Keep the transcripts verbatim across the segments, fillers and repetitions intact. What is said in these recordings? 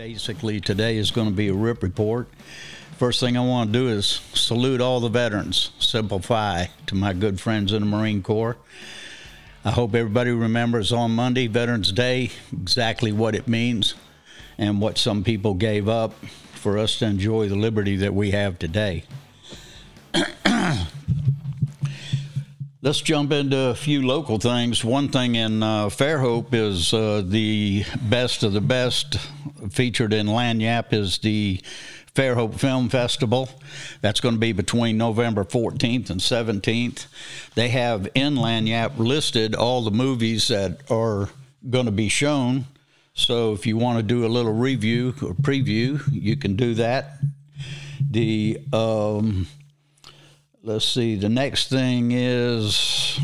Basically, today is going to be a Ripp Report. First thing I want to do is salute all the veterans, simple phi, to my good friends in the Marine Corps. I hope everybody remembers on Monday, Veterans Day, exactly what it means and what some people gave up for us to enjoy the liberty that we have today. Let's jump into a few local things. One thing in uh, Fairhope is uh, the best of the best featured in Lagniappe is the Fairhope Film Festival. That's going to be between November fourteenth and seventeenth. They have in Lagniappe listed all the movies that are going to be shown. So if you want to do a little review or preview, you can do that. The... Um, Let's see, the next thing is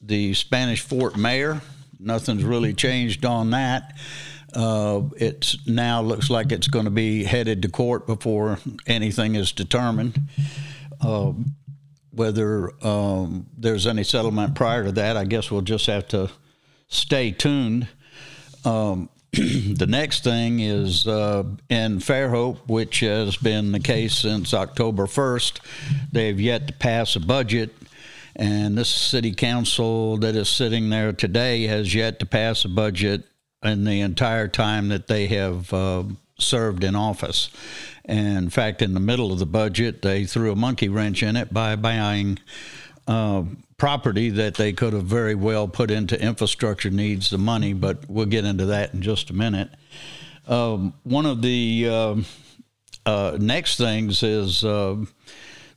the Spanish Fort Mayor. Nothing's really changed on that. Uh, it's now looks like it's going to be headed to court before anything is determined, uh, whether um, there's any settlement prior to that. I guess we'll just have to stay tuned. Um, the next thing is uh, in Fairhope, which has been the case since October first. They've yet to pass a budget, and this city council that is sitting there today has yet to pass a budget in the entire time that they have uh, served in office. And in fact, in the middle of the budget, they threw a monkey wrench in it by buying uh, property that they could have very well put into infrastructure needs, the money, but we'll get into that in just a minute. Um, one of the uh, uh, next things is uh,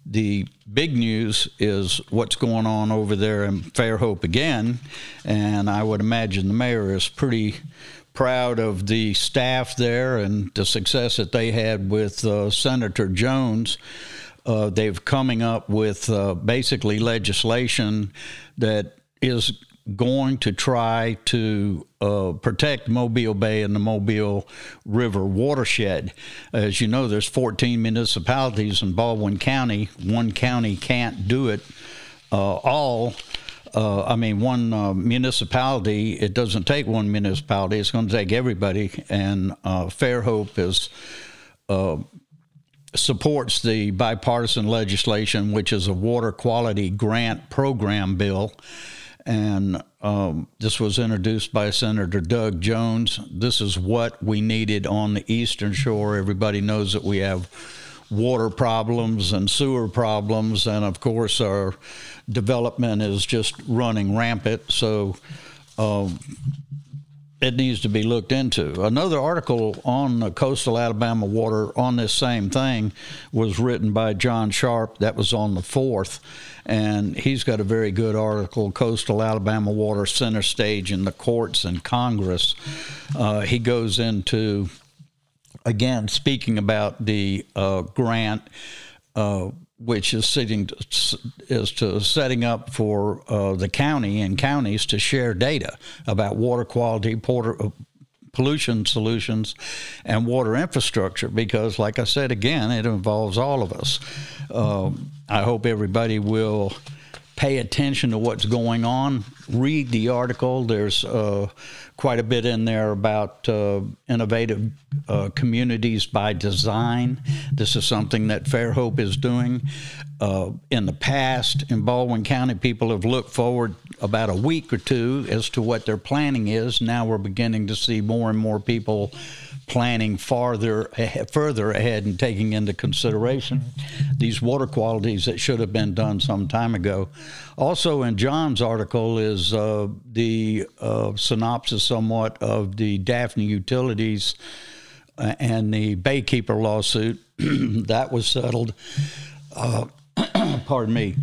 the big news is what's going on over there in Fairhope again, and I would imagine the mayor is pretty proud of the staff there and the success that they had with uh, Senator Jones. Uh, they've coming up with uh, basically legislation that is going to try to uh, protect Mobile Bay and the Mobile River watershed. As you know, there's fourteen municipalities in Baldwin County. One county can't do it uh, all. Uh, I mean, one uh, municipality, it doesn't take one municipality. It's going to take everybody. And uh, Fairhope is... Uh, supports the bipartisan legislation, which is a water quality grant program bill. And um, this was introduced by Senator Doug Jones. This is what we needed on the Eastern Shore. Everybody knows that we have water problems and sewer problems. And of course, our development is just running rampant. So um, it needs to be looked into. Another article on the coastal Alabama water on this same thing was written by John Sharp. That was on the fourth. And he's got a very good article, Coastal Alabama Water Center Stage in the Courts and Congress. Uh, he goes into, again, speaking about the uh, grant, uh, which is sitting is to setting up for uh, the county and counties to share data about water quality, porter, uh, pollution solutions, and water infrastructure. Because, like I said again, it involves all of us. Um, I hope everybody will pay attention to what's going on. Read the article. There's uh, quite a bit in there about uh, innovative uh, communities by design. This is something that Fairhope is doing. Uh, in the past, in Baldwin County, people have looked forward about a week or two as to what their planning is. Now we're beginning to see more and more people planning farther, further ahead and taking into consideration these water qualities that should have been done some time ago. Also in John's article is uh, the uh, synopsis somewhat of the Daphne Utilities and the Baykeeper lawsuit. That was settled. Uh, pardon me.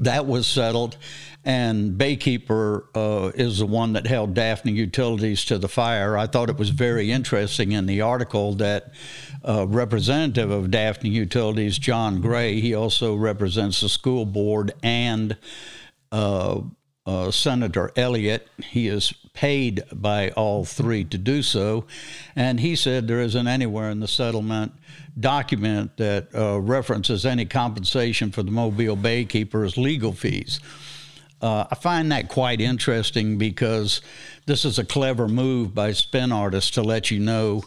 That was settled, and Baykeeper uh, is the one that held Daphne Utilities to the fire. I thought it was very interesting in the article that uh, representative of Daphne Utilities, John Gray, he also represents the school board and uh, uh, Senator Elliott. He is paid by all three to do so, and he said there isn't anywhere in the settlement document that uh, references any compensation for the Mobile Baykeeper's legal fees. Uh, I find that quite interesting because this is a clever move by spin artists to let you know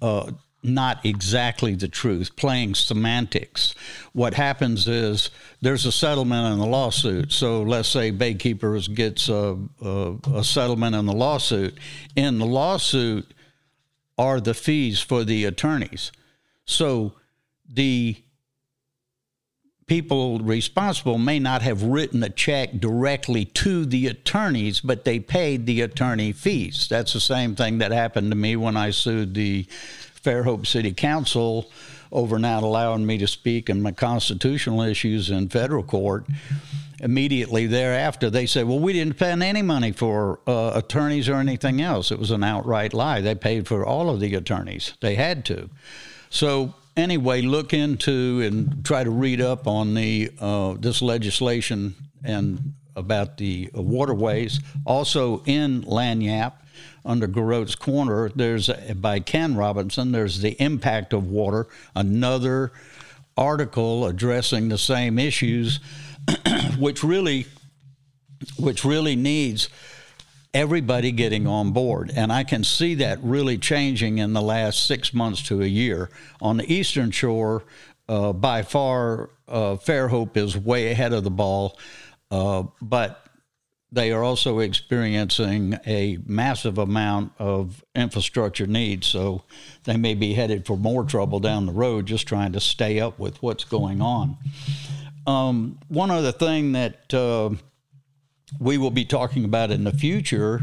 uh, not exactly the truth, playing semantics. What happens is there's a settlement in the lawsuit. So let's say Baykeeper gets a, a, a settlement in the lawsuit. In the lawsuit are the fees for the attorneys. So the people responsible may not have written a check directly to the attorneys, but they paid the attorney fees. That's the same thing that happened to me when I sued the Fairhope City Council over not allowing me to speak on my constitutional issues in federal court. Immediately thereafter, they said, well, we didn't spend any money for uh, attorneys or anything else. It was an outright lie. They paid for all of the attorneys. They had to. So anyway, look into and try to read up on the uh, this legislation and about the uh, waterways. Also in Lagniappe, under Garot's Corner, there's a, by Ken Robinson, there's The Impact of Water, another article addressing the same issues, which really, which really needs everybody getting on board. And I can see that really changing in the last six months to a year. On the Eastern Shore, uh, by far, uh, Fairhope is way ahead of the ball, uh, but they are also experiencing a massive amount of infrastructure needs, so they may be headed for more trouble down the road just trying to stay up with what's going on. Um, one other thing that uh, we will be talking about in the future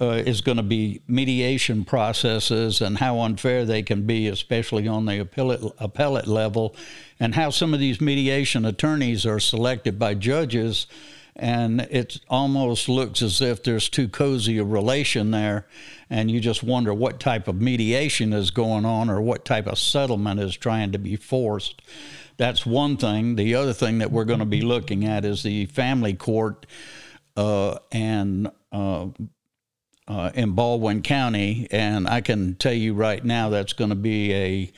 uh, is going to be mediation processes and how unfair they can be, especially on the appellate, appellate level, and how some of these mediation attorneys are selected by judges. And it almost looks as if there's too cozy a relation there, and you just wonder what type of mediation is going on or what type of settlement is trying to be forced. That's one thing. The other thing that we're going to be looking at is the family court uh, and uh, uh, in Baldwin County, and I can tell you right now that's going to be a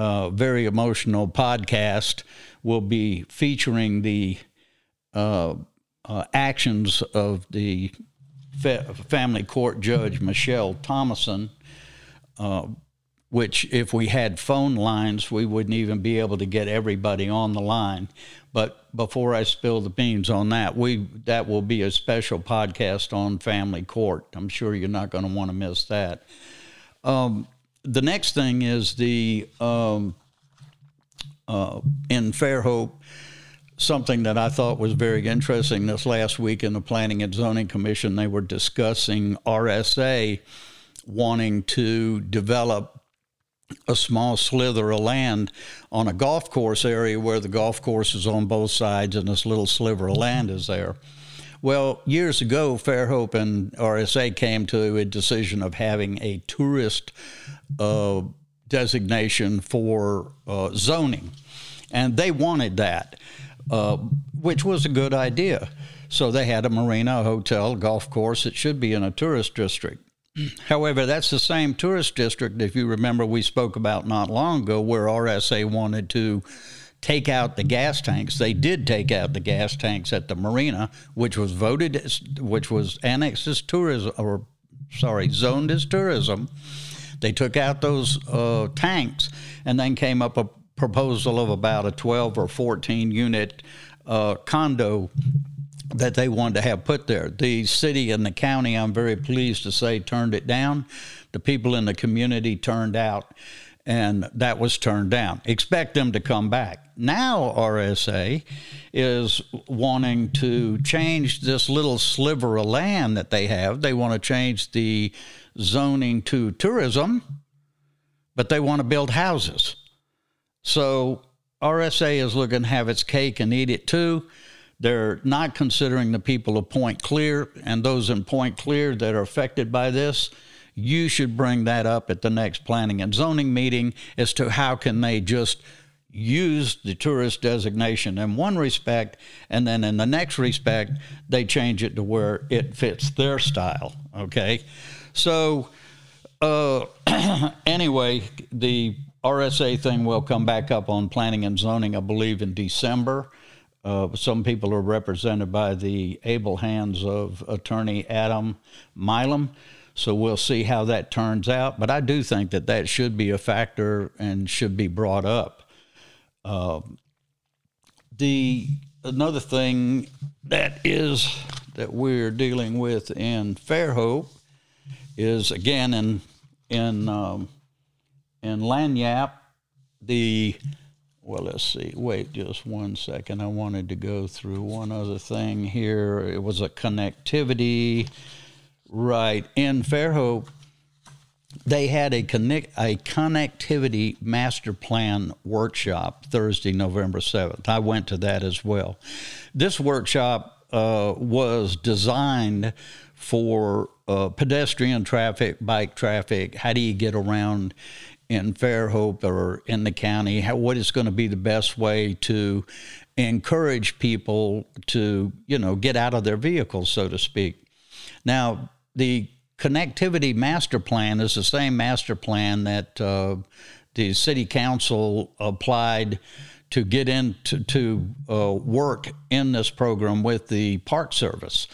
uh, very emotional podcast. We'll be featuring the Uh, Uh, actions of the fa- family court judge, Michelle Thomason, uh, which if we had phone lines, we wouldn't even be able to get everybody on the line. But before I spill the beans on that, we that will be a special podcast on family court. I'm sure you're not going to want to miss that. Um, the next thing is the, um, uh, in Fairhope, something that I thought was very interesting this last week in the Planning and Zoning Commission, they were discussing R S A wanting to develop a small slither of land on a golf course area where the golf course is on both sides and this little sliver of land is there. Well, years ago, Fairhope and R S A came to a decision of having a tourist uh, designation for uh, zoning, and they wanted that. Uh, which was a good idea. So they had a marina, a hotel, a golf course. It should be in a tourist district. However, that's the same tourist district, if you remember, we spoke about not long ago, where R S A wanted to take out the gas tanks. They did take out the gas tanks at the marina, which was voted, as, which was annexed as tourism, or sorry, zoned as tourism. They took out those uh, tanks and then came up a proposal of about a twelve or fourteen unit uh, condo that they wanted to have put there. The city and the county, I'm very pleased to say, turned it down. The people in the community turned out, and that was turned down. Expect them to come back. Now R S A is wanting to change this little sliver of land that they have. They want to change the zoning to tourism, but they want to build houses. So R S A is looking to have its cake and eat it too. They're not considering the people of Point Clear and those in Point Clear that are affected by this. You should bring that up at the next planning and zoning meeting as to how can they just use the tourist designation in one respect, and then in the next respect, they change it to where it fits their style, okay? So uh, anyway, the R S A thing will come back up on planning and zoning, I believe, in December. Uh, some people are represented by the able hands of attorney Adam Milam. So we'll see how that turns out. But I do think that that should be a factor and should be brought up. Uh, the another thing that is that we're dealing with in Fairhope is, again, in in um, in Lagniappe, the, well, let's see. Wait just one second. I wanted to go through one other thing here. It was a connectivity. Right. In Fairhope, they had a connect, a connectivity master plan workshop Thursday, November seventh. I went to that as well. This workshop uh, was designed for uh, pedestrian traffic, bike traffic. How do you get around in Fairhope or in the county? How, what is going to be the best way to encourage people to, you know, get out of their vehicles, so to speak. Now, the connectivity master plan is the same master plan that uh, the city council applied to get into to uh, work in this program with the Park Service.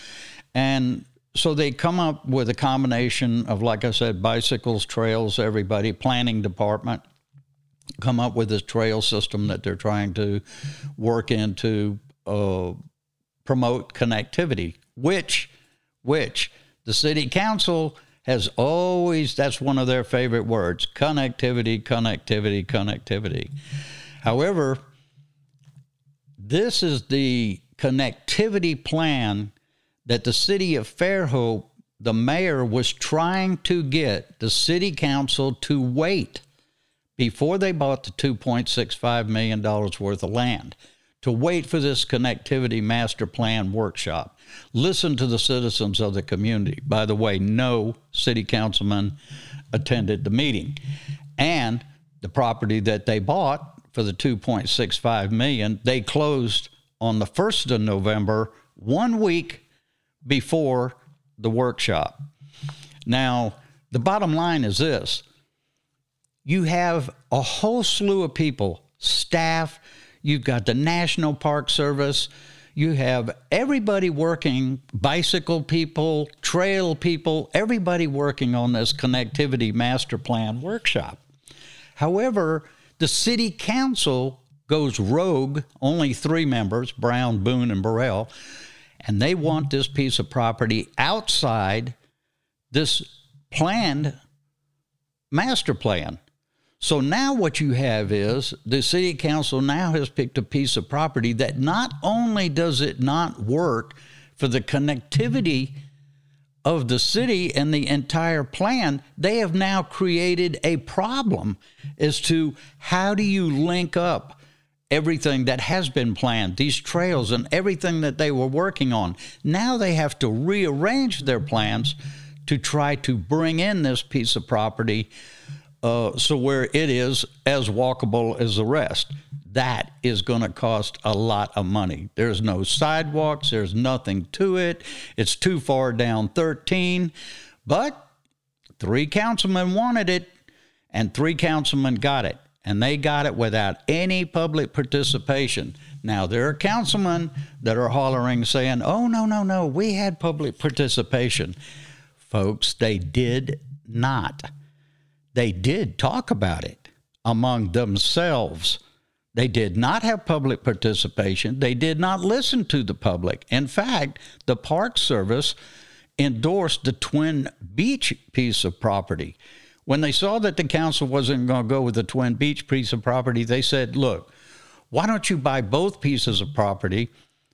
And so they come up with a combination of, like I said, bicycles, trails, everybody, planning department, come up with this trail system that they're trying to work into, uh, promote connectivity, which... which the city council has always, that's one of their favorite words, connectivity, connectivity, connectivity. However, this is the connectivity plan that the city of Fairhope, the mayor, was trying to get the city council to wait before they bought the two point six five million dollars worth of land, to wait for this connectivity master plan workshop. Listen to the citizens of the community. By the way, no city councilman attended the meeting. And the property that they bought for the two point six five million dollars, they closed on the first of November, one week before the workshop. Now, the bottom line is this. You have a whole slew of people, staff, you've got the National Park Service. You have everybody working, bicycle people, trail people, everybody working on this connectivity master plan workshop. However, the city council goes rogue, only three members, Brown, Boone, and Burrell, and they want this piece of property outside this planned master plan. So now what you have is the city council now has picked a piece of property that not only does it not work for the connectivity of the city and the entire plan, they have now created a problem as to how do you link up everything that has been planned, these trails and everything that they were working on. Now they have to rearrange their plans to try to bring in this piece of property Uh, so where it is as walkable as the rest. That is going to cost a lot of money. There's no sidewalks. There's nothing to it. It's too far down thirteen. But three councilmen wanted it, and three councilmen got it. And they got it without any public participation. Now, there are councilmen that are hollering, saying, oh, no, no, no, we had public participation. Folks, they did not. They did talk about it among themselves. They did not have public participation. They did not listen to the public. In fact, the Park Service endorsed the Twin Beach piece of property. When they saw that the council wasn't going to go with the Twin Beach piece of property, they said, look, why don't you buy both pieces of property,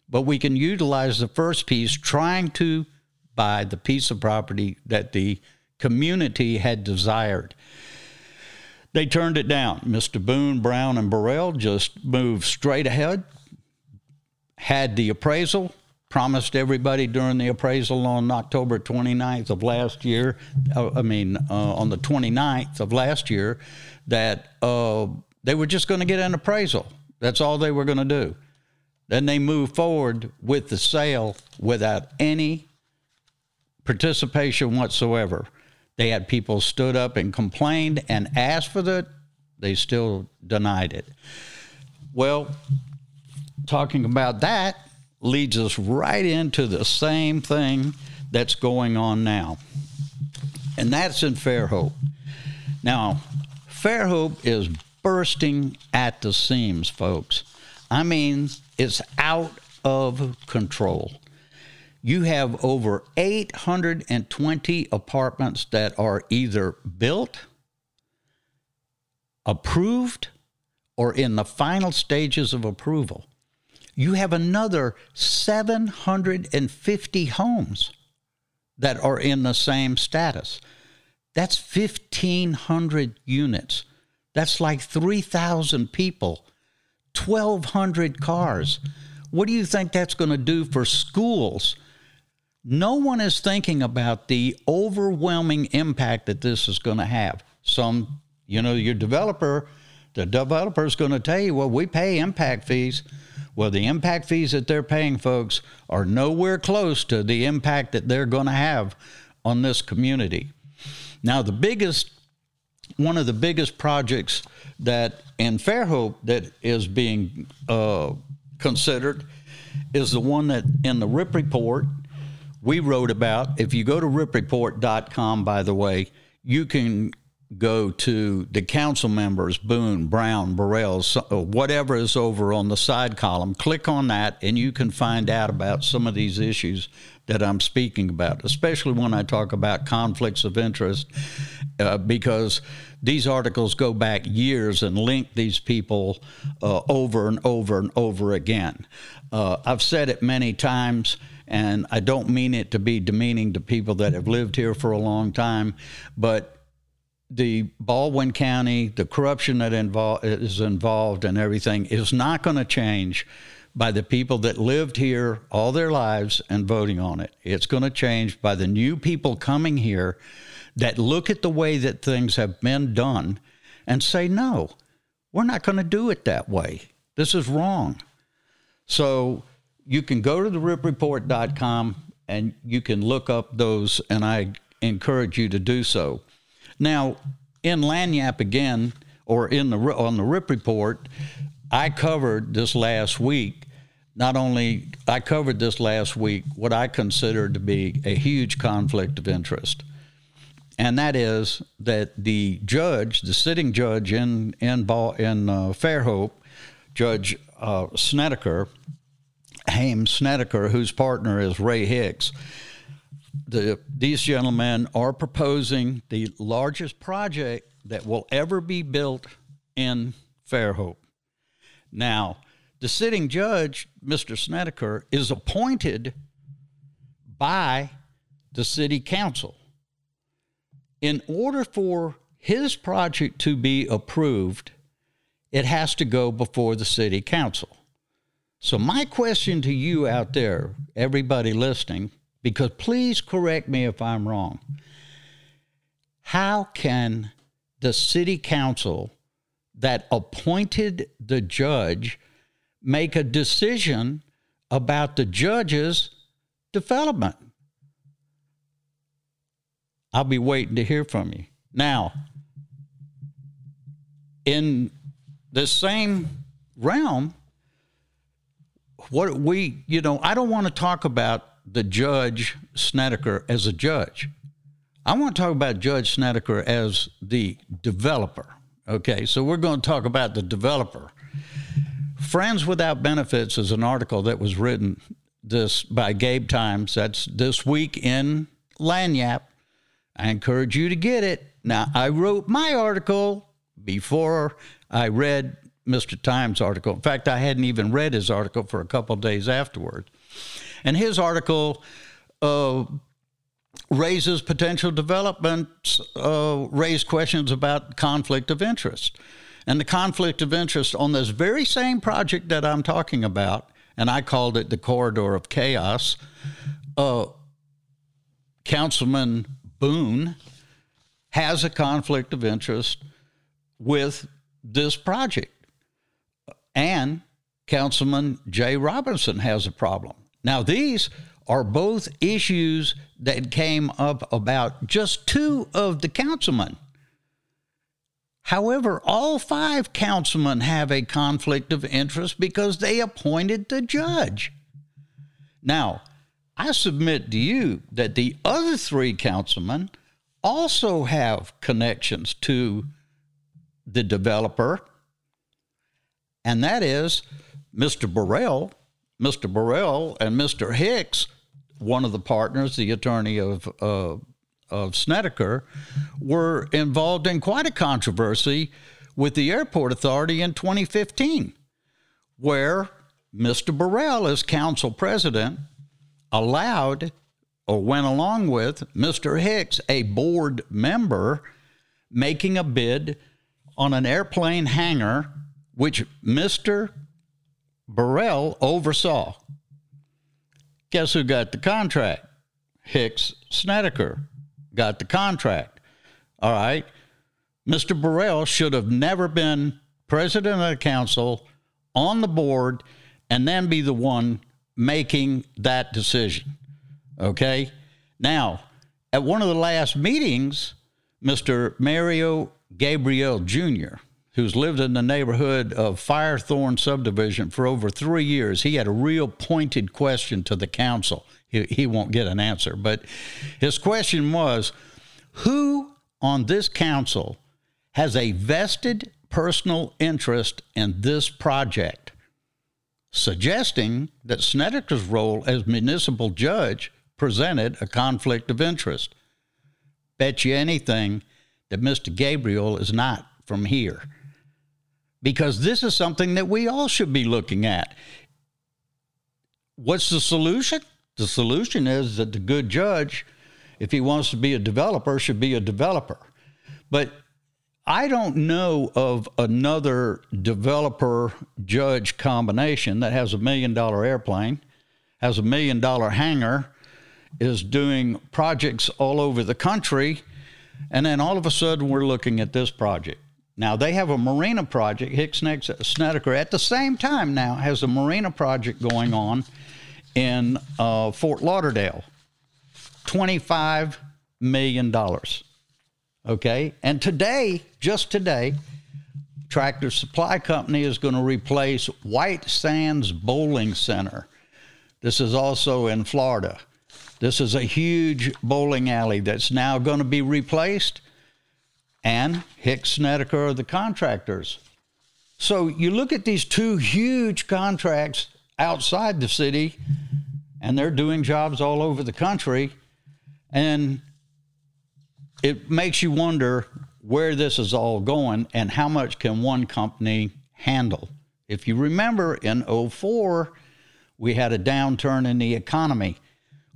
but we can utilize the first piece trying to buy the piece of property that the community had desired. They turned it down. Mister Boone, Brown, and Burrell just moved straight ahead, had the appraisal, promised everybody during the appraisal on October twenty-ninth of last year, I mean, uh, on the twenty-ninth of last year, that uh, they were just going to get an appraisal. That's all they were going to do. Then they moved forward with the sale without any participation whatsoever. They had people stood up and complained and asked for that. They still denied it. Well, talking about that leads us right into the same thing that's going on now. And that's in Fairhope. Now, Fairhope is bursting at the seams, folks. I mean, it's out of control. You have over eight hundred twenty apartments that are either built, approved, or in the final stages of approval. You have another seven hundred fifty homes that are in the same status. That's fifteen hundred units. That's like three thousand people, twelve hundred cars. What do you think that's going to do for schools? No one is thinking about the overwhelming impact that this is going to have. Some, you know, your developer, the developer is going to tell you, well, we pay impact fees. Well, the impact fees that they're paying, folks, are nowhere close to the impact that they're going to have on this community. Now, the biggest, one of the biggest projects that in Fairhope that is being uh, considered is the one that in the Ripp Report we wrote about. If you go to Rip Report dot com, by the way, you can go to the council members, Boone, Brown, Burrell, whatever is over on the side column. Click on that, and you can find out about some of these issues that I'm speaking about, especially when I talk about conflicts of interest, uh, because these articles go back years and link these people uh, over and over and over again. Uh, I've said it many times, and I don't mean it to be demeaning to people that have lived here for a long time, but the Baldwin County, the corruption that involved, is involved and everything is not going to change by the people that lived here all their lives and voting on it. It's going to change by the new people coming here that look at the way that things have been done and say, no, we're not going to do it that way. This is wrong. So you can go to the Rip Report dot com and you can look up those, and I encourage you to do so. Now, in Lagniappe again, or in the on the Ripp Report, I covered this last week. Not only I covered this last week, what I consider to be a huge conflict of interest, and that is that the judge, the sitting judge in in Ball, in uh, Fairhope, Judge uh, Snedeker, Haym Snedeker, whose partner is Ray Hicks. The, these gentlemen are proposing the largest project that will ever be built in Fairhope. Now, the sitting judge, Mister Snedeker, is appointed by the city council. In order for his project to be approved, it has to go before the city council. So my question to you out there, everybody listening, because please correct me if I'm wrong. How can the city council that appointed the judge make a decision about the judge's development? I'll be waiting to hear from you. Now, in the same realm, what we, you know, I don't want to talk about the Judge Snedeker as a judge. I want to talk about Judge Snedeker as the developer. Okay, so we're going to talk about the developer. Friends Without Benefits is an article that was written this by Gabe Times. That's this week in Lagniappe. I encourage you to get it. Now, I wrote my article before I read Mister Times' article. In fact, I hadn't even read his article for a couple of days afterward. And his article uh, raises potential developments, uh, raise questions about conflict of interest. And the conflict of interest on this very same project that I'm talking about, and I called it the Corridor of Chaos, uh, Councilman Boone has a conflict of interest with this project. And Councilman Jay Robinson has a problem. Now, these are both issues that came up about just two of the councilmen. However, all five councilmen have a conflict of interest because they appointed the judge. Now, I submit to you that the other three councilmen also have connections to the developer, and that is Mister Burrell, Mister Burrell and Mister Hicks, one of the partners, the attorney of uh, of Snedeker, were involved in quite a controversy with the Airport Authority in twenty fifteen, where Mister Burrell, as council president, allowed or went along with Mister Hicks, a board member, making a bid on an airplane hangar, which Mister Burrell oversaw. Guess who got the contract? Hicks Snedeker got the contract. All right. Mister Burrell should have never been president of the council, on the board, and then be the one making that decision. Okay. Now, at one of the last meetings, Mister Mario Gabriel Junior, who's lived in the neighborhood of Firethorn Subdivision for over three years, he had a real pointed question to the council. He, he won't get an answer, but his question was, who on this council has a vested personal interest in this project? Suggesting that Snedeker's role as municipal judge presented a conflict of interest. Bet you anything that Mister Gabriel is not from here. Because this is something that we all should be looking at. What's the solution? The solution is that the good judge, if he wants to be a developer, should be a developer. But I don't know of another developer-judge combination that has a million-dollar airplane, has a million-dollar hangar, is doing projects all over the country, and then all of a sudden we're looking at this project. Now, they have a marina project. Hicks Snedeker, at the same time now, has a marina project going on in uh, Fort Lauderdale, twenty-five million dollars. Okay, and today, just today, Tractor Supply Company is going to replace White Sands Bowling Center. This is also in Florida. This is a huge bowling alley that's now going to be replaced, and Hicks Snedeker are the contractors. So you look at these two huge contracts outside the city, and they're doing jobs all over the country, and it makes you wonder where this is all going and how much can one company handle. If you remember, in oh four, we had a downturn in the economy.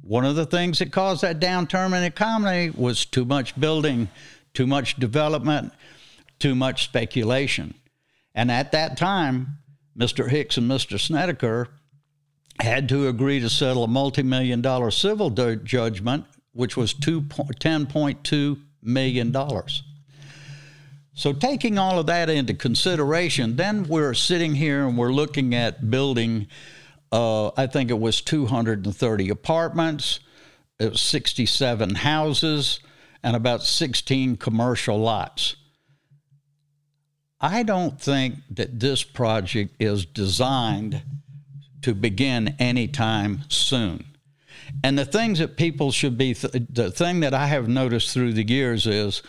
One of the things that caused that downturn in the economy was too much building, too much development, too much speculation. And at that time, Mister Hicks and Mister Snedeker had to agree to settle a multi-million dollar civil do- judgment, which was ten point two million dollars. So taking all of that into consideration, then we're sitting here and we're looking at building, uh, I think it was two hundred thirty apartments, it was sixty-seven houses, and about sixteen commercial lots. I don't think that this project is designed to begin anytime soon. And the things that people should be, th- the thing that I have noticed through the years is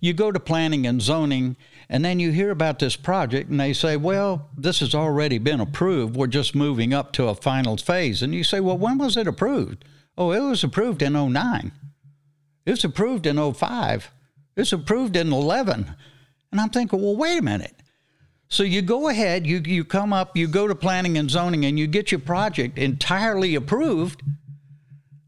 you go to planning and zoning and then you hear about this project and they say, well, this has already been approved. We're just moving up to a final phase. And you say, well, when was it approved? Oh, it was approved in oh nine. It was approved in oh five. It was approved in eleven. And I'm thinking, well, wait a minute. So you go ahead, you, you come up, you go to planning and zoning and you get your project entirely approved.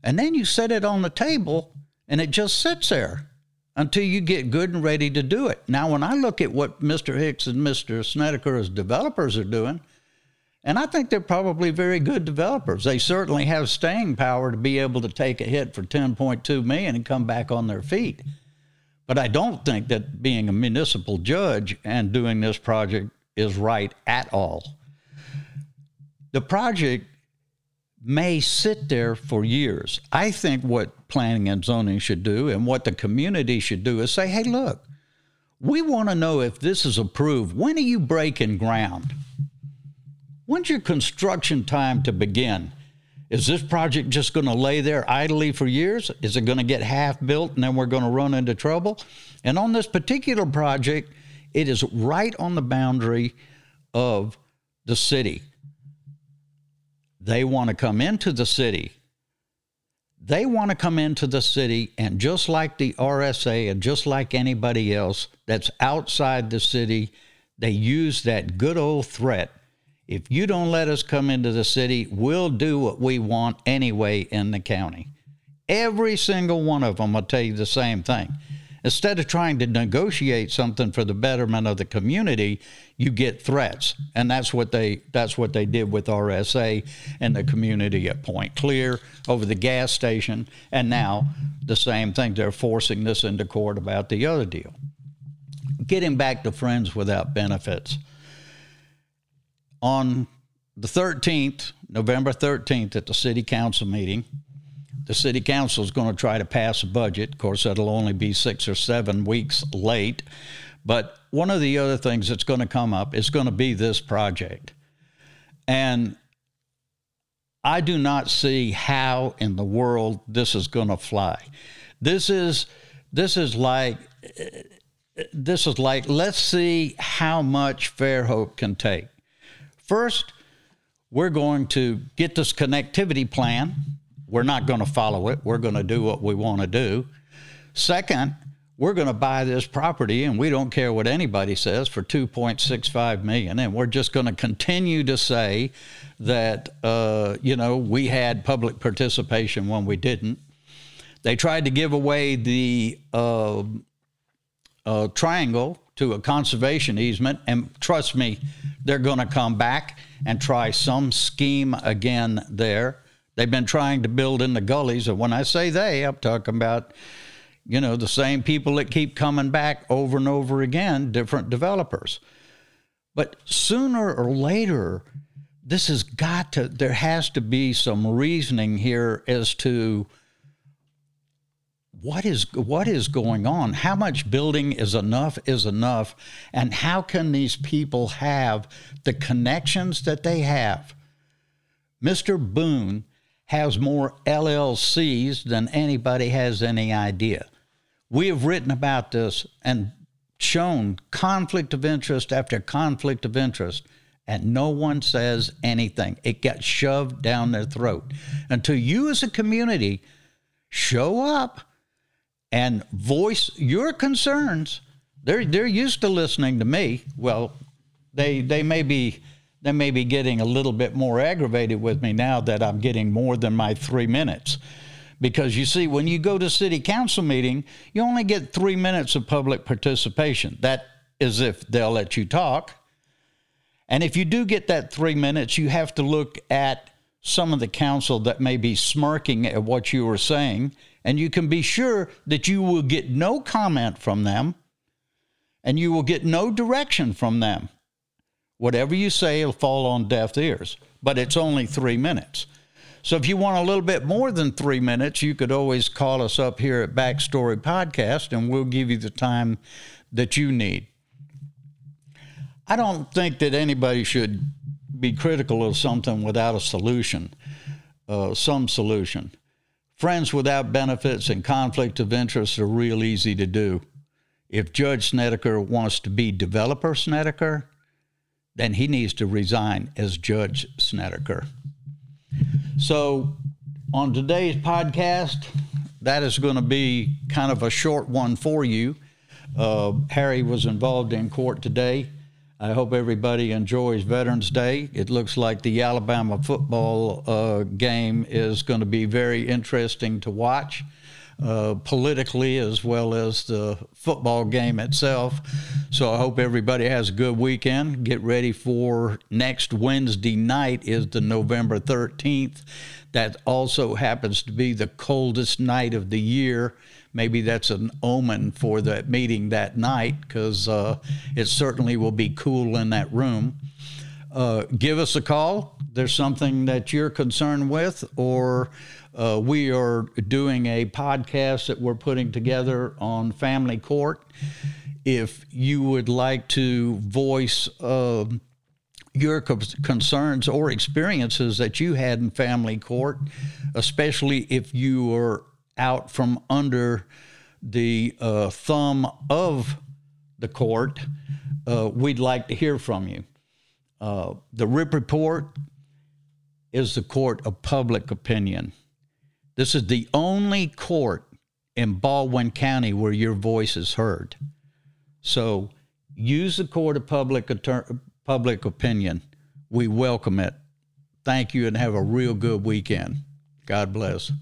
And then you set it on the table, and it just sits there until you get good and ready to do it. Now, when I look at what Mister Hicks and Mister Snedeker as developers are doing, and I think they're probably very good developers. They certainly have staying power to be able to take a hit for ten point two million dollars and come back on their feet. But I don't think that being a municipal judge and doing this project is right at all. The project may sit there for years. I think what planning and zoning should do and what the community should do is say, hey, look, we want to know if this is approved. When are you breaking ground? When's your construction time to begin? Is this project just going to lay there idly for years? Is it going to get half built and then we're going to run into trouble? And on this particular project, it is right on the boundary of the city. They want to come into the city. They want to come into the city, and just like the R S A and just like anybody else that's outside the city, they use that good old threat. If you don't let us come into the city, we'll do what we want anyway in the county. Every single one of them will tell you the same thing. Instead of trying to negotiate something for the betterment of the community, you get threats. And that's what they that's what they did with R S A and the community at Point Clear, over the gas station, and now the same thing. They're forcing this into court about the other deal. Getting back to Friends Without Benefits. On the thirteenth, November thirteenth, at the city council meeting, the city council is going to try to pass a budget. Of course, that'll only be six or seven weeks late. But one of the other things that's going to come up is going to be this project. And I do not see how in the world this is going to fly. This is, this is like, this is like, let's see how much Fairhope can take. First, we're going to get this connectivity plan. We're not going to follow it. We're going to do what we want to do. Second, we're going to buy this property, and we don't care what anybody says, for two point six five million dollars. And we're just going to continue to say that, uh, you know, we had public participation when we didn't. They tried to give away the uh, uh, triangle to a conservation easement, and trust me, they're going to come back and try some scheme again there. They've been trying to build in the gullies, and when I say they, I'm talking about, you know, the same people that keep coming back over and over again, different developers. But sooner or later, this has got to, there has to be some reasoning here as to What is what is going on? How much building is enough is enough? And how can these people have the connections that they have? Mister Boone has more L L Cs than anybody has any idea. We have written about this and shown conflict of interest after conflict of interest, and no one says anything. It gets shoved down their throat. Until you as a community show up and voice your concerns. They're they're used to listening to me. Well, they they may be they may be getting a little bit more aggravated with me now that I'm getting more than my three minutes. Because you see, when you go to city council meeting, you only get three minutes of public participation. That is if they'll let you talk. And if you do get that three minutes, you have to look at some of the council that may be smirking at what you were saying. And you can be sure that you will get no comment from them, and you will get no direction from them. Whatever you say will fall on deaf ears, but it's only three minutes. So if you want a little bit more than three minutes, you could always call us up here at Backstory Podcast, and we'll give you the time that you need. I don't think that anybody should be critical of something without a solution, uh, some solution. Friends Without Benefits and conflict of interest are real easy to do. If Judge Snedeker wants to be Developer Snedeker, then he needs to resign as Judge Snedeker. So on today's podcast, that is going to be kind of a short one for you. Uh, Harry was involved in court today. I hope everybody enjoys Veterans Day. It looks like the Alabama football uh, game is going to be very interesting to watch uh, politically, as well as the football game itself. So I hope everybody has a good weekend. Get ready for next Wednesday night is the November thirteenth. That also happens to be the coldest night of the year. Maybe that's an omen for that meeting that night, because uh, it certainly will be cool in that room. Uh, give us a call. There's something that you're concerned with, or uh, we are doing a podcast that we're putting together on family court. if you would like to voice uh, your co- concerns or experiences that you had in family court, especially if you were out from under the uh, thumb of the court, uh, we'd like to hear from you. Uh, the Ripp Report is the court of public opinion. This is the only court in Baldwin County where your voice is heard. So use the court of public public opinion. We welcome it. Thank you and have a real good weekend. God bless.